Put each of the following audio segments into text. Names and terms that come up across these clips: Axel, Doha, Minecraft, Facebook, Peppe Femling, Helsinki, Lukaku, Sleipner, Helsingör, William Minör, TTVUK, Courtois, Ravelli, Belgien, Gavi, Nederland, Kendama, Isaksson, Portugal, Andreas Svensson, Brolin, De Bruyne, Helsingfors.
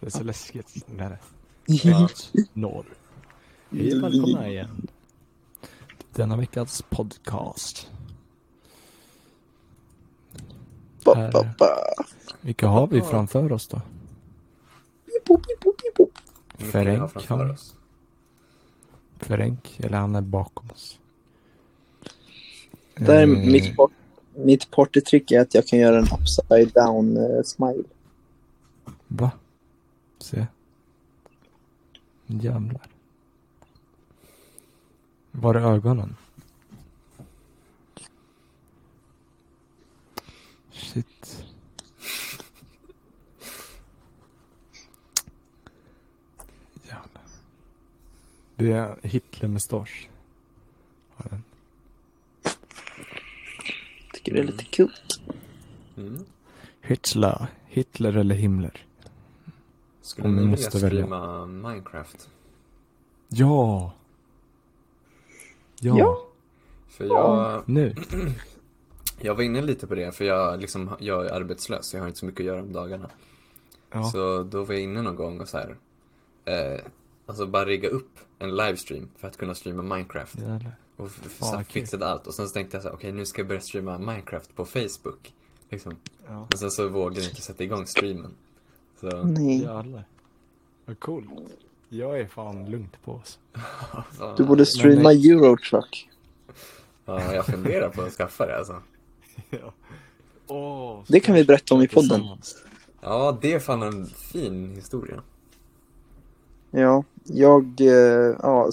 det är så läskigt. Ja. Norr. Vi välkomnar igen. Denna veckans podcast. Vilka har vi framför oss då? Ferenk, eller han är bakom oss. Där mitt partytrick är att jag kan göra en upside down smile. Va? Se. Jävlar. Var är ögonen? Shit. Jävlar. Det är Hitler-mustasch. Tycker det är lite kul. Mm. Hitler eller Himmler? Skulle man måste välja Minecraft? Ja. Ja. För jag nu. Jag var inne lite på det för jag är arbetslös. Jag har inte så mycket att göra om dagarna. Ja. Så då var jag inne någon gång och så här alltså bara rigga upp en livestream för att kunna streama Minecraft. Jävlar. Och fixade allt. Och sen så tänkte jag så här, okej, nu ska jag börja streama Minecraft på Facebook liksom. Ja. Och sen så vågade jag inte sätta igång streamen. Så. Nej. Jävlar. Vad coolt. Jag är fan lugnt på oss. Du borde streama Euro Truck. Ja, jag funderar på att skaffa det alltså. Ja. Oh, det kan vi berätta om i podden. Ja, det är fan en fin historia. Ja,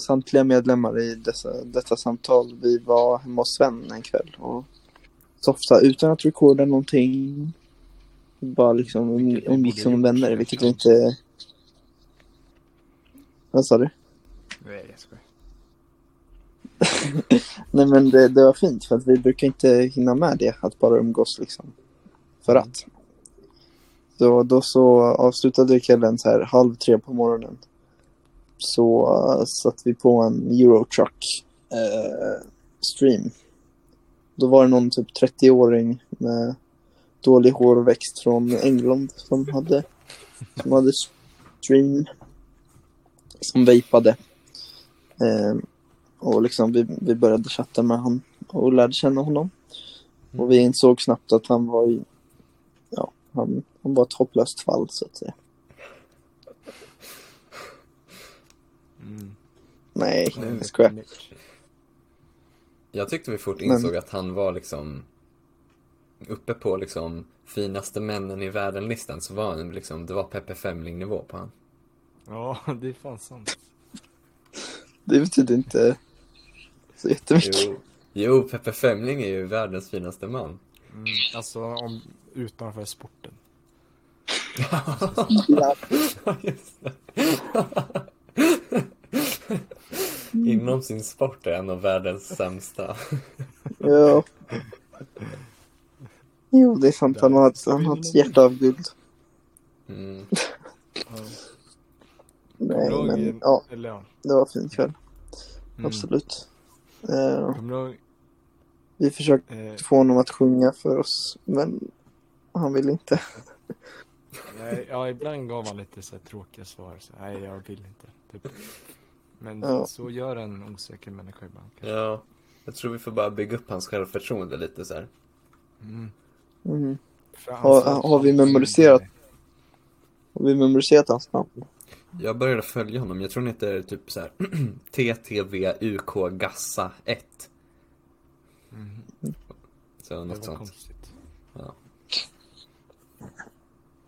samtliga medlemmar i detta samtal. Vi var hemma hos Sven en kväll och softade utan att rekorda någonting. Bara liksom umgicks som vänner, vilket vi inte... Vad sa du? Nej, jag skojar. Nej, men det var fint för att vi brukar inte hinna med det, att bara umgås liksom. För att då så avslutade kvällen så här 2:30 på morgonen. Så satt vi på en Euro Truck stream. Då var det någon typ 30-åring med dålig hårväxt från England som hade stream, som vejpade. Och liksom vi började chatta med han och lärde känna honom. Och vi insåg snabbt att han var han var ett hopplöst fall, så att säga. Mm. Nej, jag skojar. Jag tyckte vi fort insåg att han var liksom uppe på liksom finaste männen i världen-listan, så var han liksom, det var Peppe Femling-nivå på han. Ja, det är fan sant. Det betyder inte så jättemycket. Jo, Peppe Femling är ju världens finaste man. Mm, alltså utanför sporten. Inom sin sport är han av världens sämsta. Ja. Jo, det är sant. Han har ett hjärta av guld. Mm. Ja. Nej, men det var fint kväll. Absolut. Vi försökte få honom att sjunga för oss, men han ville inte. Nej, ja, ibland gav han lite så här tråkiga svar. Så, nej, jag vill inte. Typ. Men så gör en osäker människa ibland. Kanske. Ja, jag tror vi får bara bygga upp hans självförtroende lite så här. Mm. Mm. Har vi memoriserat hans namn? Jag började följa honom. Jag tror han heter typ så här TTVUK Gassa 1. Mm. Så något sånt. Ja.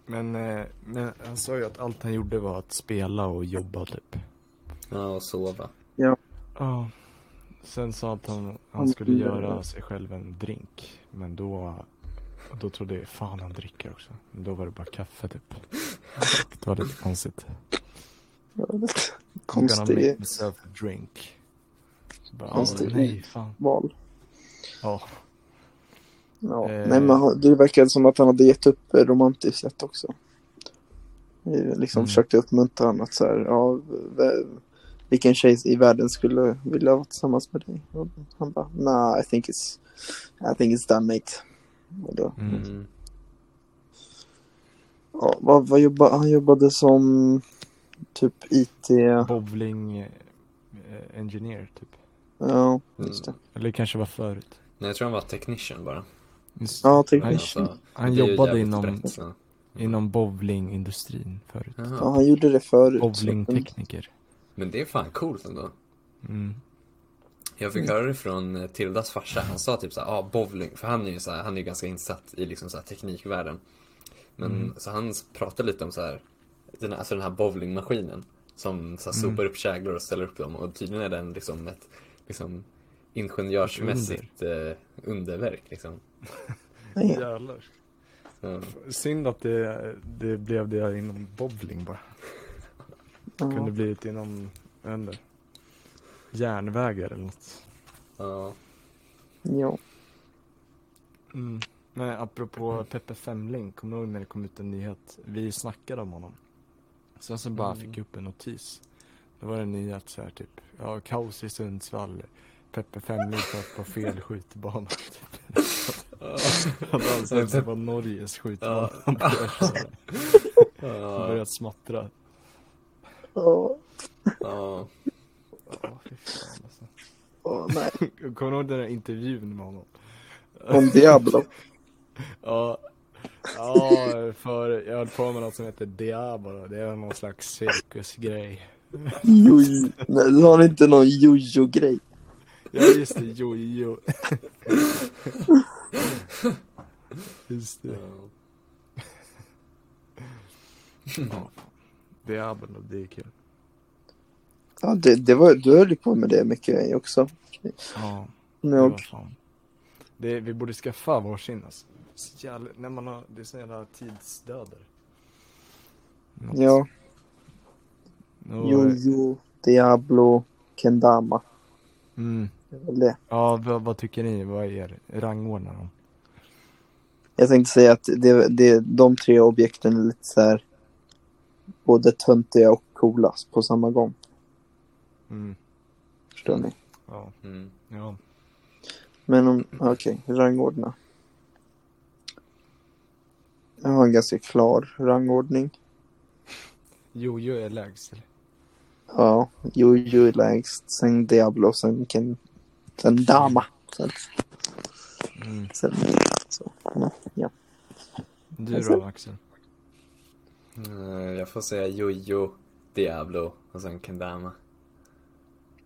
Men han sa ju att allt han gjorde var att spela och jobba typ. Ja, och sova. Ja. Ja. Sen sa att han skulle göra sig själv en drink. Men då trodde jag fan han dricker också. Men då var det bara kaffe typ. Det var lite konstigt. Konstigt drink. Konstigt val. Ja. Ja. Nej, men det verkade som att han hade gett upp romantiskt sätt också. Liksom försökte uppmuntra honom att så här, vilken tjej i världen skulle vilja vara tillsammans med dig? Och han bara, nah, I think it's done, mate. Och då Ja, vad jobbade han? Jobbade som typ IT bowling engineer typ. Ja, just det. Eller kanske var förut. Nej, jag tror han var technician bara. Just, ja, technician. Alltså, han jobbade inom bowlingindustrin förut. Ja, han gjorde det förut. Bowlingtekniker. Men det är fan coolt ändå. Mm. Jag fick höra det från Tildas farsa. Han sa typ så här, bowling, för han är ju så här, han är ju ganska insatt i liksom så här teknikvärlden. Men så han pratade lite om så här den här bowlingmaskinen som så här, sopar upp käglor och ställer upp dem, och tydligen är den liksom ett liksom ingenjörsmässigt underverk liksom. Jävlar. Så. Synd att det blev det inom bowling bara. Det kunde bli det inom änder. Järnvägar eller något. Ja. Jo. Mm. Men apropå Peppe Femling, kommer du ihåg när det kom ut en nyhet? Vi snackade om honom. Sen bara fick jag upp en notis. Det var en nyhet så här typ, kaos i Sundsvall. Peppe Femling satt på fel skjutbana. Han ansåg att det var Norges skjutbana. Han började smattra. Nej. Jag kommer ihåg den där intervjun med honom. Om Diablo. För jag höll på med något som heter Diablo. Det är någon slags cirkusgrej. Jojo. Nej, du har inte någon Jojo-grej. Ja, just det, Jojo. Just det. Diablo, det är kul. Ja, det var, du höll på med det mycket också. Ja, det var fan. Vi borde skaffa varsin alltså. Så jävla, när man har, det är sådana jävla tidsdöder. Ja. Jojo, Diablo, Kendama. Det. Ja, vad tycker ni? Vad är rangordnar dem? Jag tänkte säga att de tre objekten är lite så här både töntiga och coola på samma gång. Förstår ni? Ja. Ja. Men om, rangordna. Jag har en ganska klar rangordning. Jojo är lägst. Ja, Jojo är lägst. Sen Diablo, sen Dama. Sen så. Ja. Du då, Axel? Jag får säga Jojo, Diablo och sen Kendama.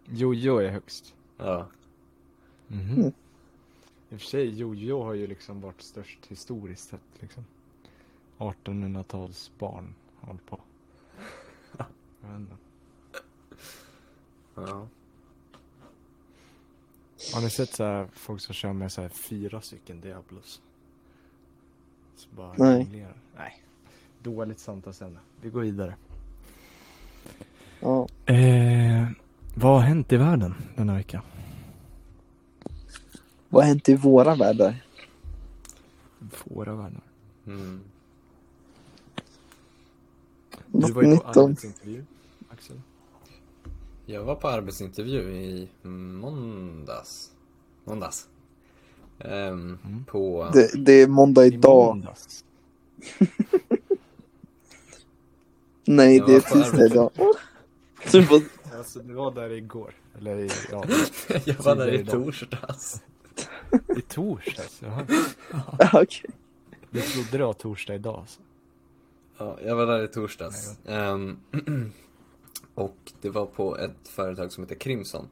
Jojo är högst. Ja. I och för sig, Jojo har ju liksom varit störst historiskt sett liksom. 1800-tals barn håller på. Jag vet inte. Ja. Har ni sett så här, folk som kör med så här 4 stycken Diablos? Så bara Nej. Dåligt samtal sen. Vi går vidare. Ja. Vad har hänt i världen den här veckan? Vad har hänt i våra världar? Våra världar? Du var ju på arbetsintervju, Axel. Jag var på arbetsintervju i måndags. På... Det är måndag idag. Nej, det är tisdag idag. Alltså, du var där igår. Eller jag var där i torsdags. I torsdags? Jaha. Okej. Du trodde det var torsdag idag alltså. Ja, jag var där i torsdags. Och det var på ett företag som heter Crimson.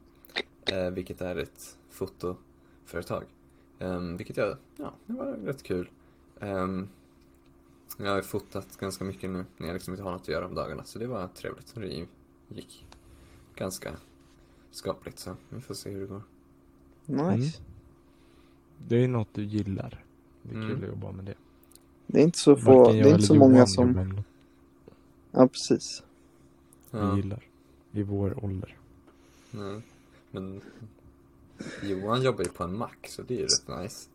Vilket är ett fotoföretag. Vilket det var rätt kul. Jag har fotat ganska mycket nu när jag liksom inte har något att göra om dagarna. Så det var trevligt. Det gick ganska skapligt. Så vi får se hur det går. Nice. Det är något du gillar. Det är kul att jobba med det. Det är inte så få, det är inte så många som... Ja, precis. Vi gillar. I vår ålder. Nej, men Johan jobbar ju på en Mac, så det är ju rätt nice.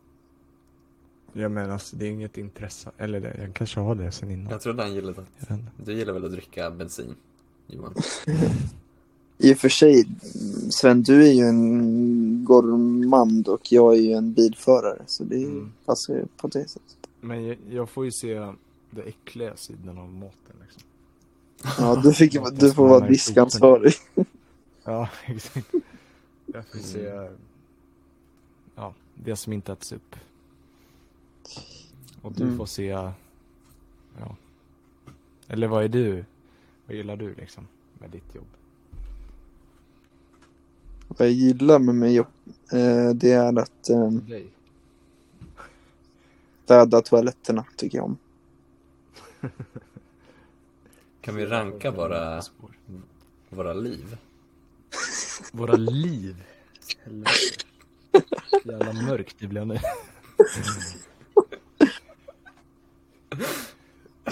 Jag menar, alltså, det är inget intresse. Eller det, jag kanske har det sen innan. Jag trodde han gillade det. Du gillar väl att dricka bensin, Johan? I och för sig, Sven, du är ju en gormand och jag är ju en bilförare. Så det passar ju på det sättet. Men jag får ju se den äckliga sidan av maten liksom. Ja, du får vara diskansvarig. Ja, exakt. Jag får se ja, det som inte äts upp. Och du får se ja. Eller vad är du? Vad gillar du liksom med ditt jobb? Vad jag gillar med mitt jobb det är att städa toaletterna tycker jag om. Kan vi ranka våra liv? Våra liv? Jävla mörkt det blev nu.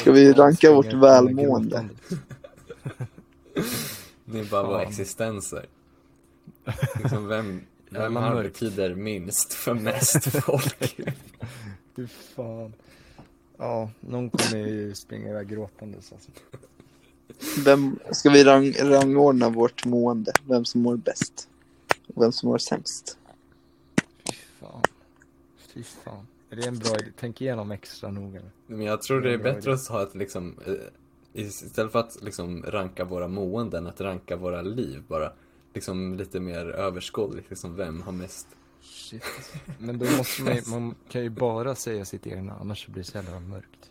Ska vi ranka vårt välmående? Det är bara våra existenser. Liksom vem mörktider minst för mest folk? Du fan. Ja, någon kommer ju springa iväg gråtandes alltså. Vem ska vi rangordna vårt mående? Vem som mår bäst? Och vem som mår sämst? Fy fan. Är det en bra idé? Tänk igenom extra noga. Men jag tror det är bättre att ha ett liksom istället för att liksom ranka våra måenden, att ranka våra liv bara. Liksom lite mer överskådligt liksom vem har mest. Shit. Men då måste man kan ju bara säga sitt egna, annars blir det så jävla mörkt.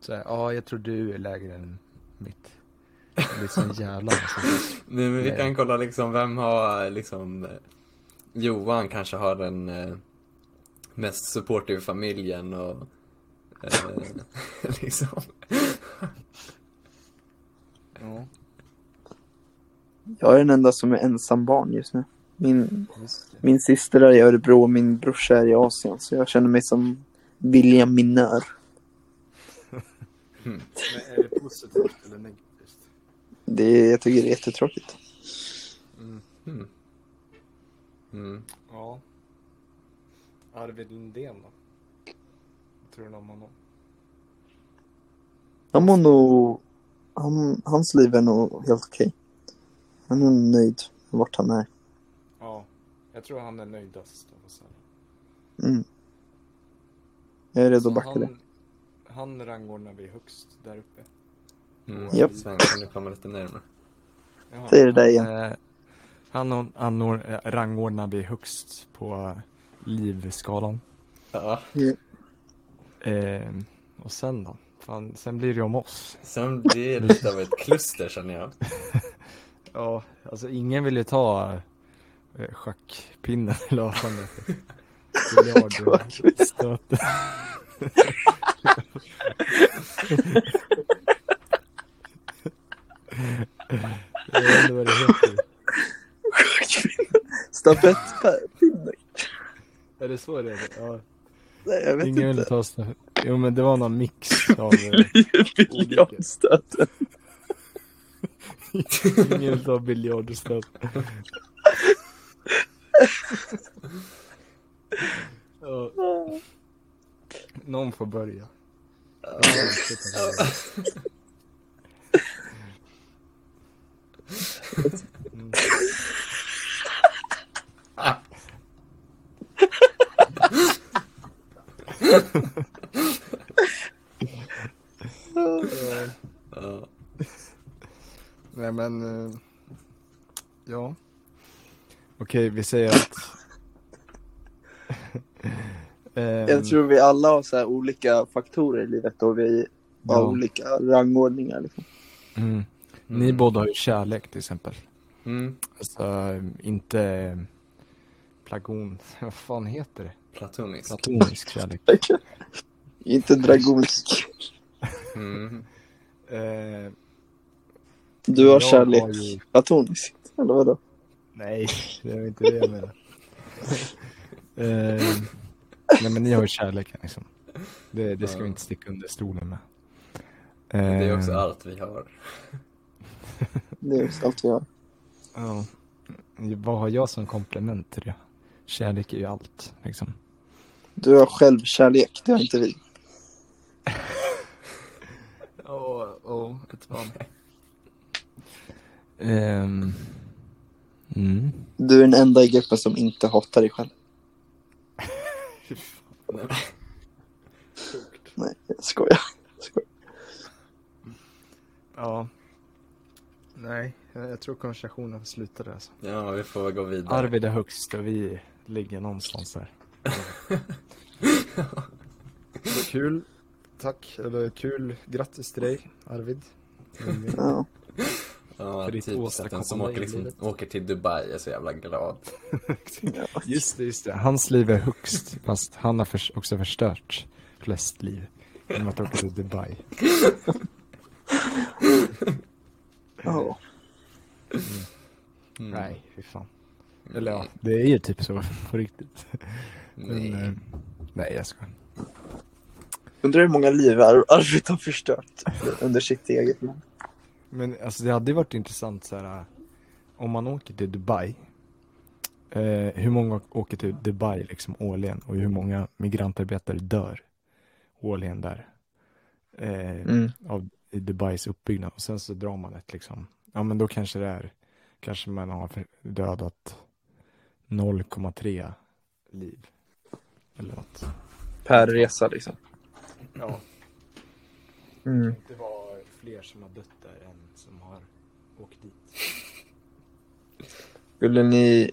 Så här, jag tror du är lägre än mitt. Det är sån jävla liksom. Nej, men vi kan kolla liksom vem har liksom Johan kanske har den mest support i familjen och liksom. Ja. Jag är den enda som är ensam barn just nu. Min syster är i Örebro och min brorsa är i Asien. Så jag känner mig som William Minör. Men är det positivt eller negativt? Jag tycker det är jättetråkigt. Ja. Arvid Lindén då? Vad tror du om honom? Han var nog... Hans liv är nog helt okej. Han är nöjd med vart han är. Ja, jag tror han är nöjdast. Jag är redo att backa det. Han rangordnar vi högst där uppe. Japp. Sven, kan du komma lite närmare? Det är det där igen. Han rangordnar vi högst på livskalan. Ja. Och sen då? Sen blir det om oss. Sen blir det lite av ett kluster känner jag. Ja, alltså ingen vill ju ta schackpinnen eller vad fan det är. Biljardstöten. Jag vet inte vad det heter. Stafettpinnen. Är det så det är? Ja. Nej, jag vet ingen inte. Vill ta stafett. Jo, men det var någon mix av biljardstöten. Ingen vill ta biljardstöten. Någon får börja. Nej men ja. Okej, vi säger att jag tror vi alla har så här olika faktorer i livet och vi har olika rangordningar liksom. Ni båda har ju kärlek till exempel. Alltså inte platon, vad fan heter det? Platonisk kärlek. Inte dragonsk. Du har kärlek platoniskt, eller vadå? Nej, det är inte det jag menar. Nej, men ni har ju kärleken liksom. Det ska vi inte sticka under stolen med. Det är också allt vi har. Det är också allt vi har. Ja. Vad har jag som komplement till det? Kärlek är ju allt, liksom. Du har självkärlek, det har inte vi. Ett fan. Du är den enda i gruppen som inte hatar dig själv. Nej, jag skojar. Ja. Nej, jag tror konversationen slutar där. Alltså. Ja, vi får gå vidare. Arvid är högst och vi ligger någonstans där. Ja. Kul. Tack. Eller kul. Grattis till dig, Arvid. Ja. Ja, typ att den som åker till Dubai är så jävla glad. just det. Hans liv är högst, fast han har också förstört flest liv genom att åka till Dubai. Ja. Nej, fy fan. Eller ja, det är ju typ så på riktigt. Nej. Men, nej, jag ska. Undrar hur många liv Arvid har förstört under sitt eget namn. Men alltså, det hade varit intressant så här, om man åker till Dubai, hur många åker till Dubai liksom årligen och hur många migrantarbetare dör årligen där av Dubais uppbyggnad, och sen så drar man ett liksom, ja men då kanske det är, kanske man har dödat 0,3 liv eller något per resa liksom. Ja. Det var fler som har dött där än som har åkt dit. Skulle ni,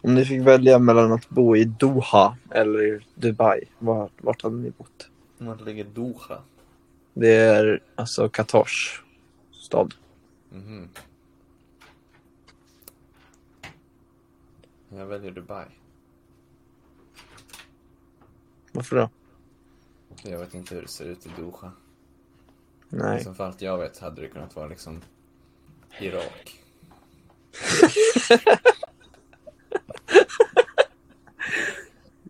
om ni fick välja mellan att bo i Doha eller i Dubai, vart hade ni bott? Vart ligger Doha? Det är alltså Katars stad. Mm-hmm. Jag väljer Dubai. Varför då? Jag vet inte hur det ser ut i Doha. Nej. Som för allt jag vet hade det kunnat vara liksom Irak.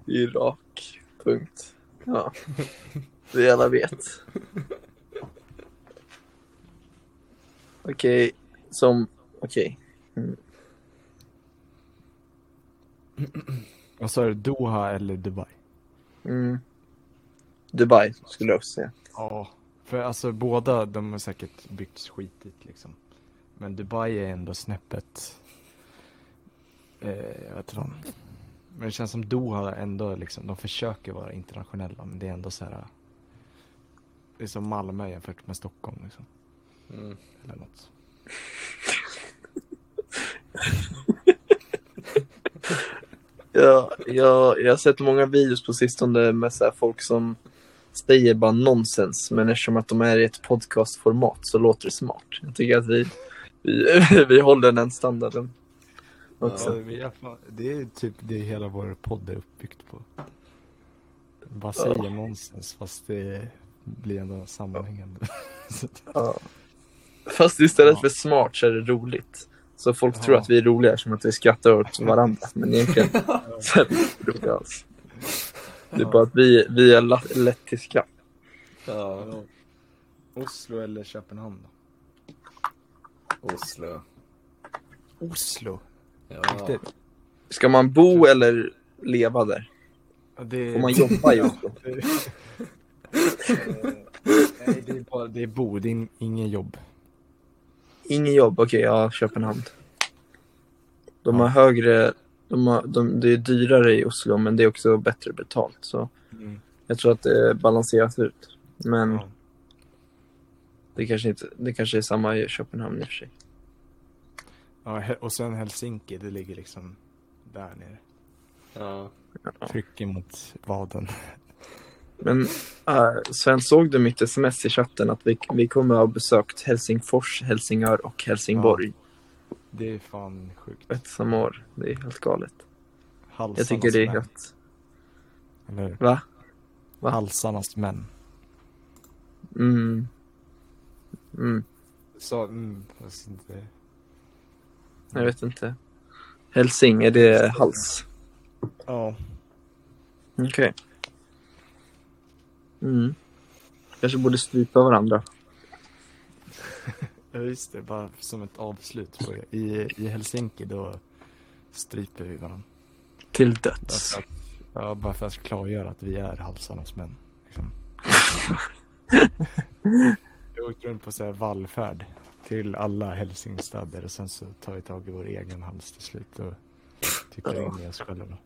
Irak. Punkt. Ja. Det alla vet. Okej. Okej. Vad sa du? Doha eller Dubai? Dubai skulle jag också säga. Ja. För alltså båda, de har säkert byggts skitigt liksom. Men Dubai är ändå snäppet. Jag vet inte. Men det känns som Doha ändå liksom, de försöker vara internationella. Men det är ändå så här. Det är som Malmö jämfört med Stockholm liksom. Eller något. Ja, jag har sett många videos på sistone med så här folk som säger bara nonsens, men eftersom att de är i ett podcastformat så låter det smart. Jag tycker att vi håller den standarden också. Ja, det är typ det hela vår podd är uppbyggt på. Bara säger nonsens, fast det blir ändå sammanhängande. Ja. Fast istället för smart så är det roligt. Så folk tror att vi är roliga som att vi skrattar åt varandra, men egentligen så är det inte roligt alls. Det är bara att vi är lätt till skratt. Ja. Oslo eller Köpenhamn då? Oslo? Ja. Riktigt. Ska man bo eller leva där? Ja, det... Får man jobba i Oslo? Nej, det är bara det är bo. Det är ingen jobb. Ingen jobb? Okej, ja, Köpenhamn. De har högre... det är dyrare i Oslo, men det är också bättre betalt. Så jag tror att det balanseras ut. Men det kanske är samma i Köpenhamn i och för sig. Ja, och sen Helsinki, det ligger liksom där nere. Ja. Tryck emot vaden. Men Sven, såg du mitt sms i chatten att vi kommer att ha besökt Helsingfors, Helsingör och Helsingborg? Ja. Det är fan sjukt. Ett samma år. Det är helt galet. Halsarnas, jag tycker det är gött. Eller Va? Halsarnas män. Så, jag vet inte. Helsing, är det hals? Ja. Okej. Kanske borde strypa varandra. Ja, just det, bara som ett avslut på det. I Helsinki då stryper vi varandra. Till döds. Bara för att klargöra att vi är halsarnas män. Liksom. Vi åker runt på så här vallfärd till alla Helsingstäder och sen så tar vi tag i vår egen hals till slut och tittar in i oss själva.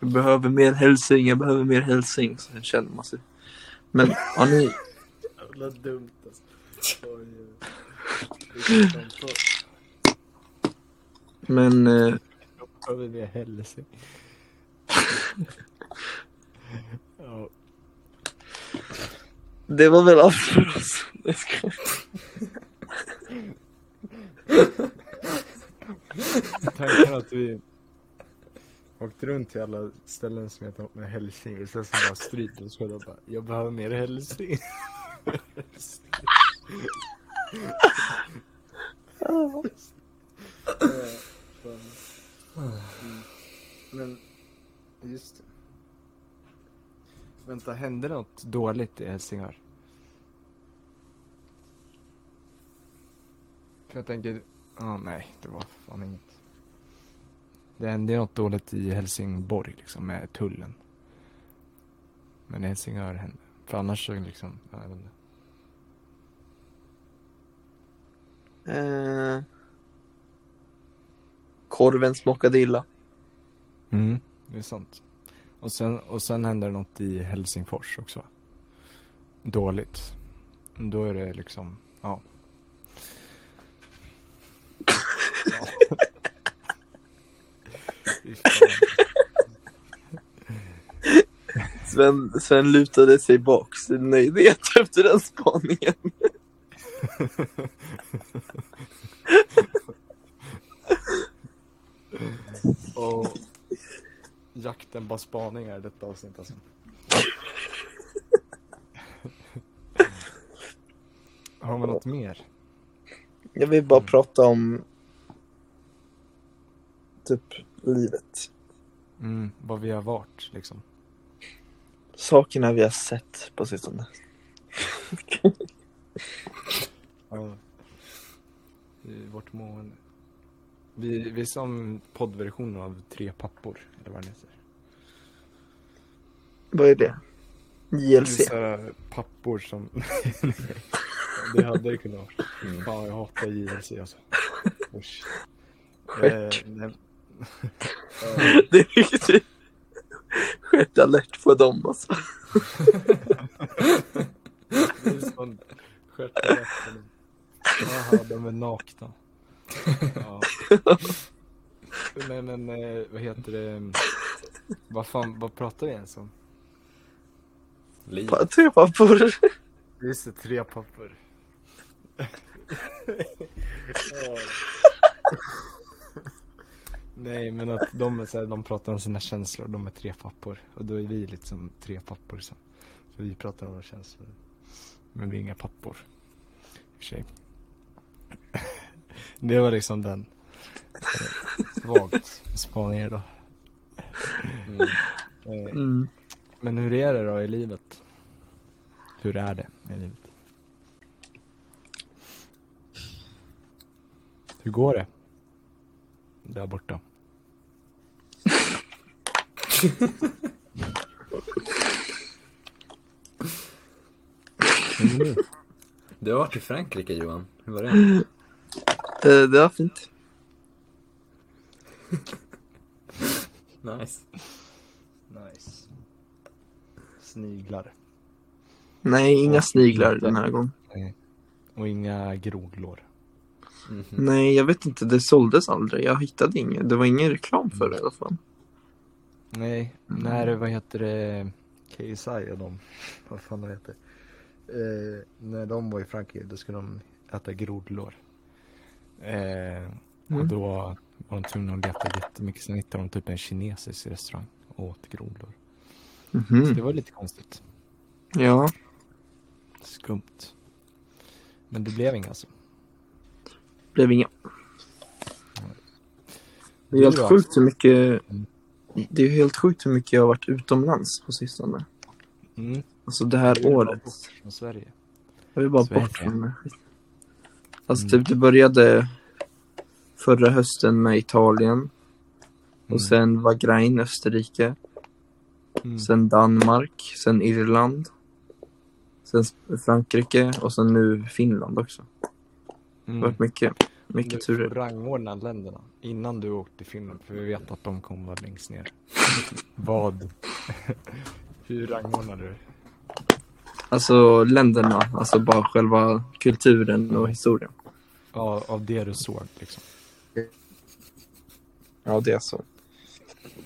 Jag behöver mer Helsing, så känner man sig. Men har ni... Jävla dumt alltså. Men... det Helsing. Ja. Det var väl allt för oss. Tänker att vi åkte runt till alla ställen som jag tog med Helsing och sen så bara stryt och så bara, jag behöver mer Helsing. Men just det. Vänta, hände något dåligt i Helsingör? För jag tänker, nej, det var fan inget. Det hände något dåligt i Helsingborg liksom med tullen. Men i Helsingör hände. För annars så liksom, jag vet inte. Korven smakade illa. Mm, det är sant. Och sen händer något i Helsingfors också. Dåligt. Då är det liksom, ja. Sven lutade sig bak sin nöjdhet efter den spaningen. Och jakten på spaningar detta avsnitt alltså. Har man något mer? Jag vill bara prata om typ livet. Vad vi har varit liksom. Sakerna vi har sett på sistone. Ja. Vårt mående. Vi är som poddversion av Tre pappor, eller vad det heter. Vad är det? JLC? Det är sådana pappor som... Det hade jag kunnat ha. Fan, jag hatar JLC alltså. Usch. Det är riktigt. Skönt alert på dem alltså. Det är sån skönt alert på dem. Jaha, de är nakna. Ja. Men vad heter det? Vad pratar vi ens om? Tre pappor. Just det, tre pappor. Ja. Nej, men att de är så här, de pratar om sina känslor, de är tre pappor och då är vi liksom tre pappor sen. Så vi pratar om våra känslor. Men vi är inga pappor. I och för sig. Det var liksom den svagt spaningen då. Men hur är det då i livet? Hur är det i livet? Hur går det? Där borta. Du har varit i Frankrike, Johan. Hur var det? Det var fint. Nice. Sniglar. Nej, inga sniglar den här gången. Nej. Och inga groglor. Mm-hmm. Nej, jag vet inte. Det såldes aldrig. Jag hittade inget. Det var ingen reklam för det i alla fall. Nej, när vad heter det? KSI och de. Vad fan det heter. När de var i Frankrike då skulle de äta groglor. Och då var de tvungna att leta jättemycket. Sen hittade de typ en kinesisk restaurang och åt grodor. Så det var lite konstigt. Ja. Skumt. Men det blev inga alltså. Blev inga. Det är helt sjukt hur mycket. Det är helt sjukt hur mycket jag har varit utomlands på sistone. Alltså det här året från Sverige. Jag vill bara bort från det. Alltså typ det började förra hösten med Italien. Och sen var Grein, Österrike. Sen Danmark, sen Irland. Sen Frankrike och sen nu Finland också. Det har varit mycket turer. Du rangordnade länderna innan du åkte till Finland. För vi vet att de kom var längst ner. Hur rangordnade du? Alltså länderna, alltså bara själva kulturen och historien. Ja, av det du såg liksom. Ja, det är så.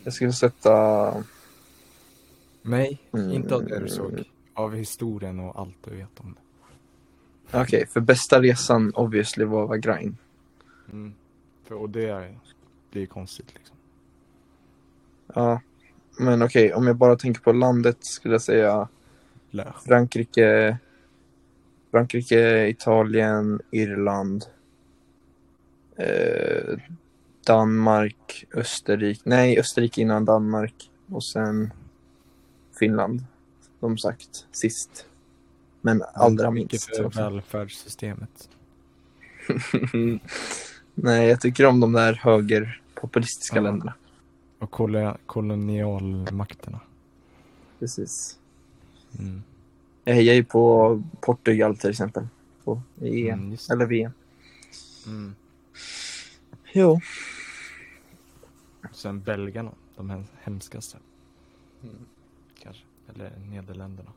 Jag skulle sätta... Nej, inte av det du såg. Av historien och allt du vet om det. Okej, okay, för bästa resan obviously var Grain. Mm. Och det blir konstigt liksom. Ja, men okej, om jag bara tänker på landet skulle jag säga Frankrike, Italien, Irland, Danmark, Österrike innan Danmark och sen Finland, som sagt, sist. Men allra minst. För välfärdssystemet. Nej, jag tycker om de där högerpopulistiska länderna. Och kolonialmakterna. Precis. Mm. Jag hejar ju på Portugal till exempel. På EM, eller VM. Mm. Jo. Sen belgarna, de hemskaste. Mm. Kanske. Eller Nederländerna.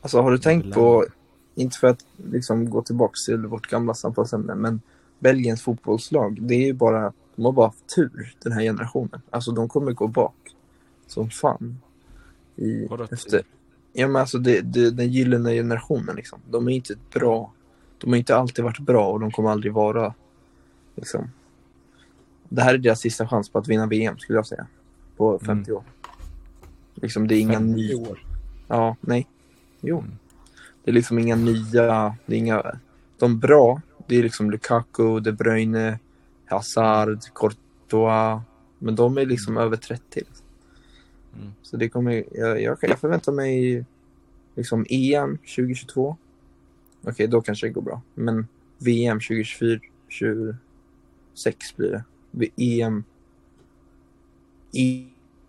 Alltså har du tänkt på, inte för att liksom gå tillbaka till vårt gamla samtalsämne, men Belgiens fotbollslag, det är ju bara, de har bara haft tur den här generationen. Alltså de kommer gå bak som fan. Ja men alltså den gyllene generationen liksom. De är inte bra, de har inte alltid varit bra och de kommer aldrig vara liksom. Det här är deras sista chans på att vinna VM skulle jag säga. På 50 år. Liksom det är inga 50 nya år. Ja, nej. Jo. Det är liksom inga nya, det är inga de bra. Det är liksom Lukaku, De Bruyne, Hazard, Courtois. Men de är liksom över 30. Mm. Så det kommer, jag förväntar mig liksom EM 2022. Okej, då kanske det går bra. Men VM 2024, 2026 blir det.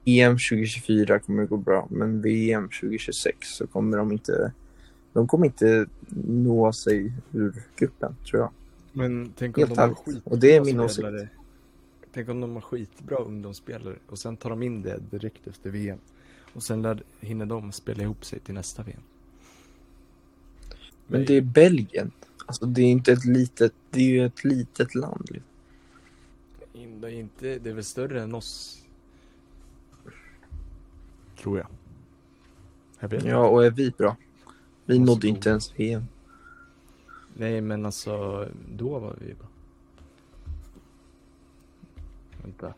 EM 2024 kommer det gå bra. Men VM 2026 så kommer de inte... De kommer inte nå sig ur gruppen, tror jag. Men tänk om de har skitbra och det är min åsikt. Tänk om de har skitbra ungdomsspelare och sen tar de in det direkt efter VM. Och sen hinner de spela ihop sig till nästa VM. Men det är Belgien. Alltså det är inte ett litet, det är ju ett litet land. Det är väl större än oss. Tror jag. Ja, och är vi bra? Vi nådde inte ens VM. Nej, men alltså, då var vi bra. Vänta.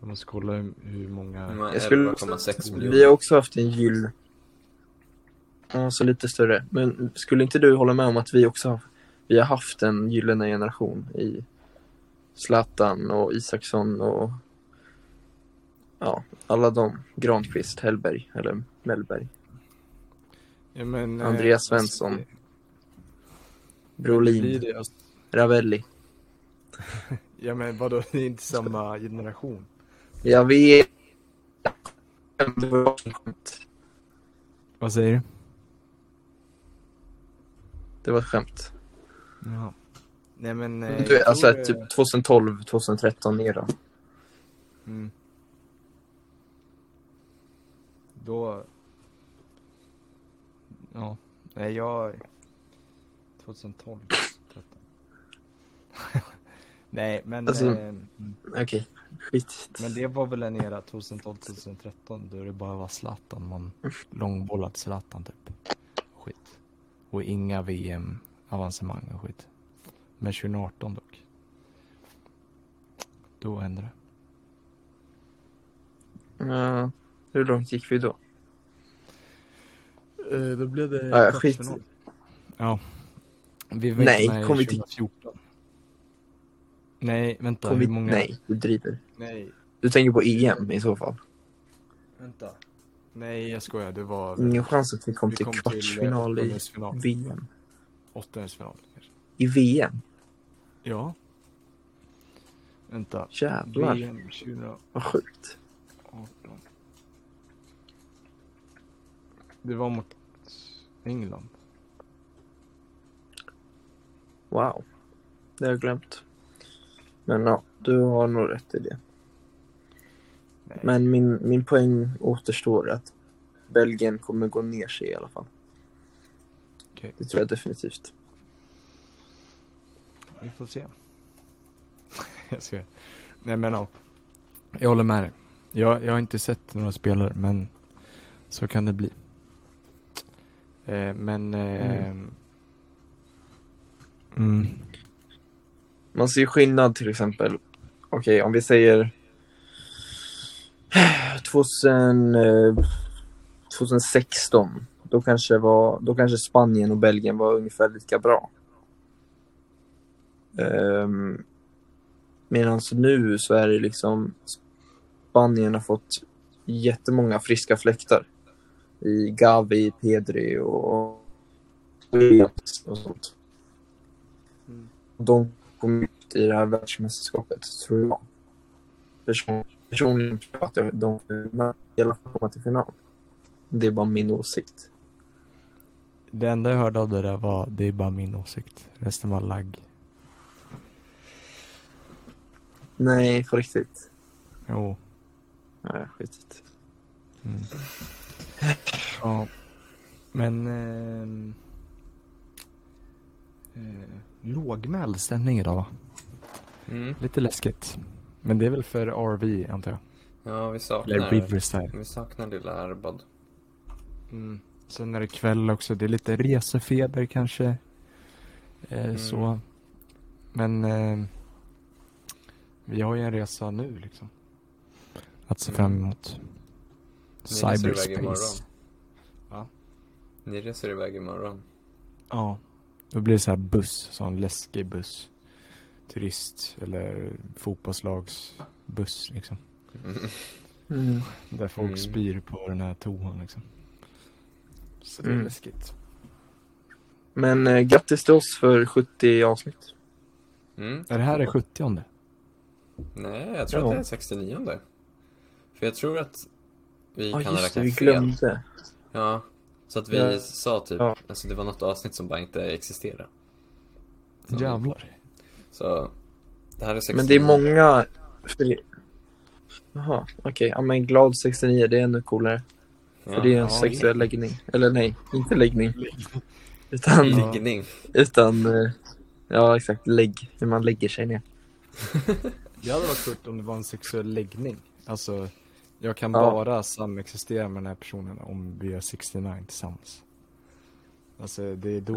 Jag måste kolla hur många... Vi har också haft en gyll. Ja, så lite större. Men skulle inte du hålla med om att vi också vi har haft en gyllene generation i Zlatan och Isaksson och... Ja, alla de. Grantqvist, Hellberg, eller Mellberg. Ja, men, Andreas Svensson, alltså, Brolin, Ravelli. Ja men vadå, det är inte samma generation. Jag vet. Vad säger du? Det var ett skämt. Ja. Nej men du, alltså det... typ 2012, 2013 ner då. Mm. Då... Ja, nej jag 2012 13. Nej, men alltså, okej. Skit. Men det var väl en era 2012-2013 då det bara var Zlatan, man långbollat Zlatan typ. Skit. Och inga VM avancemang och skit. Men 2018 dock. Då hände det. Ja, hur långt gick vi då? Då blev det skit. Ja. Vi var nej, kom vi till 2014. Nej, vänta, hur många? Nej, du driver. Nej. Du tänker på EM i så fall. Vänta. Nej, jag skojar, det var ingen chans att vi kom till kvartsfinal i VM. Åttondelsfinal kanske. I VM. Ja. Vänta. Jävlar. VM 2018. Vad sjukt. Det var mot England. Wow. Det har jag glömt. Men ja, du har nog rätt i det. Nej. Men min poäng återstår att Belgien kommer gå ner sig i alla fall. Okay. Det tror jag definitivt. Vi får se. Jag ser. Nej men ja. Jag håller med dig. Jag har inte sett några spelare, men så kan det bli. Man ser skillnad till exempel. Okej, om vi säger 2016, då kanske Spanien och Belgien var ungefär lika bra. Medan nu så är det liksom Spanien har fått jättemånga friska fläktar i Gavi, Pedri och sånt. De kom ut i det här världsmästerskapet, tror jag. Personligen tror jag att de i alla fall kommer till final. Det är bara min åsikt. Det enda jag hörde av det där var det är bara min åsikt. Resten var lagg. Nej, för riktigt. Jo. Nej, skitigt. Mm. Ja. Men lågmäld stämning idag, va? Mm. Lite läskigt. Men det är väl för RV, antar jag. Ja, vi saknar lilla Erbad. Mm. Sen är det kväll också. Det är lite resefeber kanske. Så. Men vi har ju en resa nu liksom. Att se fram emot. Cyberspace. Ja. Ni reser iväg imorgon. Ja. Då blir det så här buss. Sån läskig buss. Turist eller fotbollslagsbuss liksom. Där folk spyr på den här toan liksom. Så det är läskigt. Men grattis till oss för 70 avsnitt. Är det här är 70:e? Nej, jag tror att det är 69:e. För jag tror att vi kan ha räknat fel. Vi glömde. Ja, så att vi sa typ, alltså det var något avsnitt som bara inte existerade. Jävlar. Så det här är 69. Men det är många. Jaha, okej. Ja, men glad 69, det är ännu coolare. För det är en sexuell läggning. Eller nej, inte läggning. Utan läggning. Utan, ja exakt, lägg. Hur man lägger sig ner. Jag hade varit kort om det var en sexuell läggning. Alltså, jag kan bara samexistera med den här personen om vi är 69 tillsammans. Alltså, det är då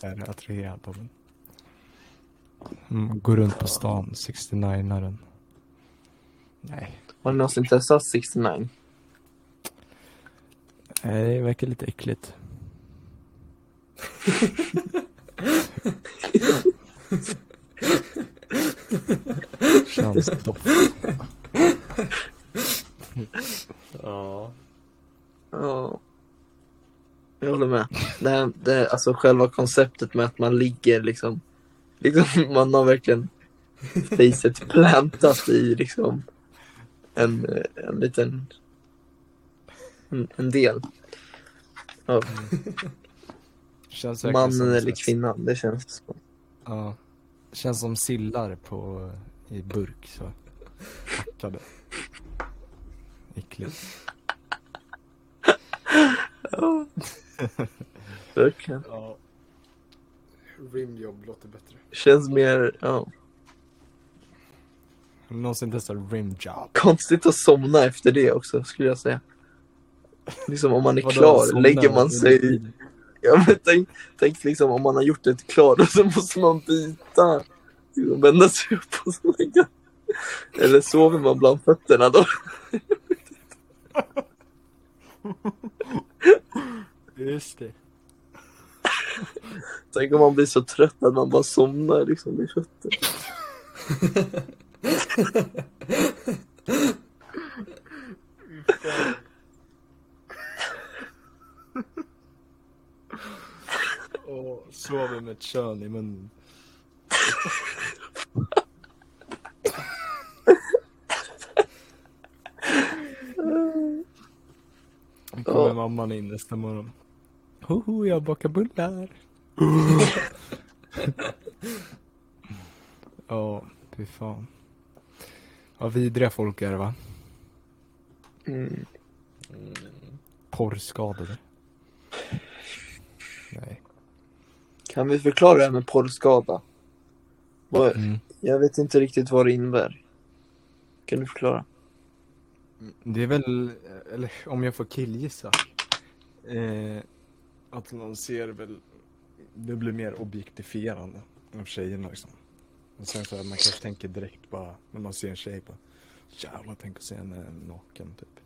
jag är attraherad av den. Går runt på stan, 69-aren. Nej. Har ni någonsin testat 69? Nej, det verkar lite äckligt. Känns topp. Ja. Jag håller med. Det, alltså själva konceptet med att man ligger liksom man har verkligen facet plantat i liksom en liten en del av mannen eller kvinnan. Det känns så. Ja. Känns som sillar i burk så. Hackade. Äckligt. Ja. Burken. Ja. Rimjobb låter bättre. Känns mer, någonsin testar rimjobb. Konstigt att somna efter det också, skulle jag säga. Liksom om man är klar, lägger man sig i. Ja, men tänk liksom om man har gjort det klart och så måste man byta. Vända sig upp och så lägga. Eller sover man bland fötterna då? Just det. Tänk om man blir så trött att man bara somnar liksom i fötter. Och sover med ett kön i munnen. Nu kommer mamman in nästa morgon. Hoho, jag bakar bullar. Ja, fy fan. Vad vidriga folk är det, va? Porrskadade. Nej. Kan vi förklara det här med porrskada? Jag vet inte riktigt vad det innebär. Kan du förklara? Det är väl, eller om jag får killgissa, att man ser väl, det blir mer objektifierande av tjejerna liksom. Och sen så här, man kanske tänker direkt bara, när man ser en tjej bara, jävlar, tänk att se henne naken typ.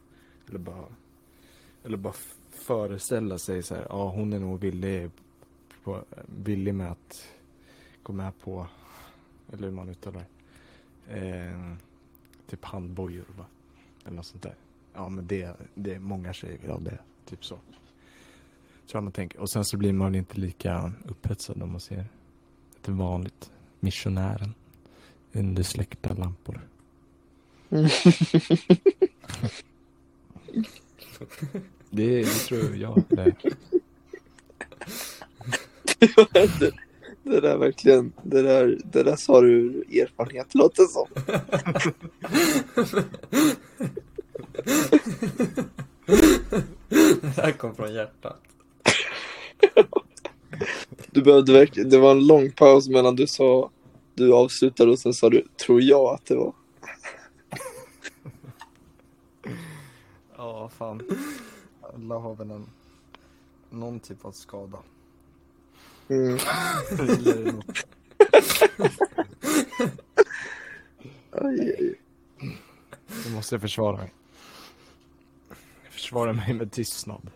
Eller bara föreställa sig så här, ja, hon är nog villig med att gå med på, eller hur man uttalar, typ handbojor va? Eller något sånt där. Ja, men det är många tjejer vill ha det, typ så. Tror man tänker. Och sen så blir man inte lika upphetsad om man ser ett vanligt missionären under släckta lampor. Det tror jag det. Det där verkligen, det där sa du erfarenhet, låter så. Det här kom från hjärtat. Du behövde verkligen, det var en lång paus mellan du sa, du avslutade och sen sa du, tror jag att det var. Ja, fan. Alla har väl någon typ av skada. Nu måste jag försvara mig. Jag försvarar mig med tystnad.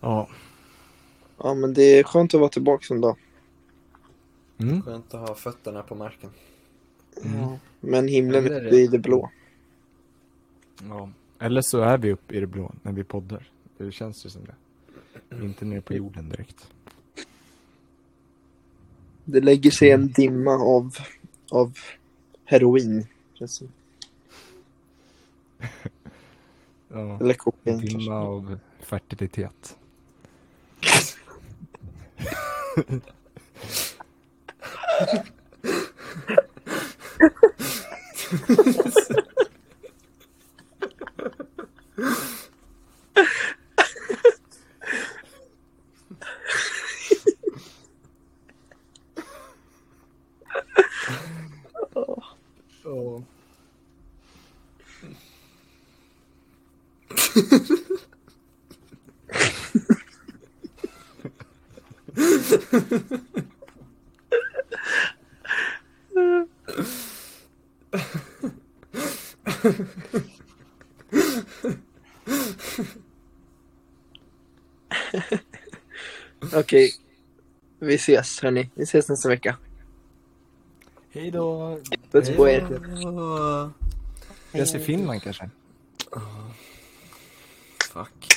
Ja. Ja, men det är skönt att vara tillbaka en dag. Skönt att ha fötterna på marken. Ja. Men himlen är i det blå. Ja. Eller så är vi uppe i det blå när vi poddar. Det känns det som det. Inte ner på jorden direkt. Det lägger sig en dimma av heroin. Precis. Ja, eller kokain, en dimma kanske. Av fertilitet. Okej, vi ses hörni. Vi ses nästa vecka. Hej då. Puss på er. Vi ses i Finland kanske. Fuck.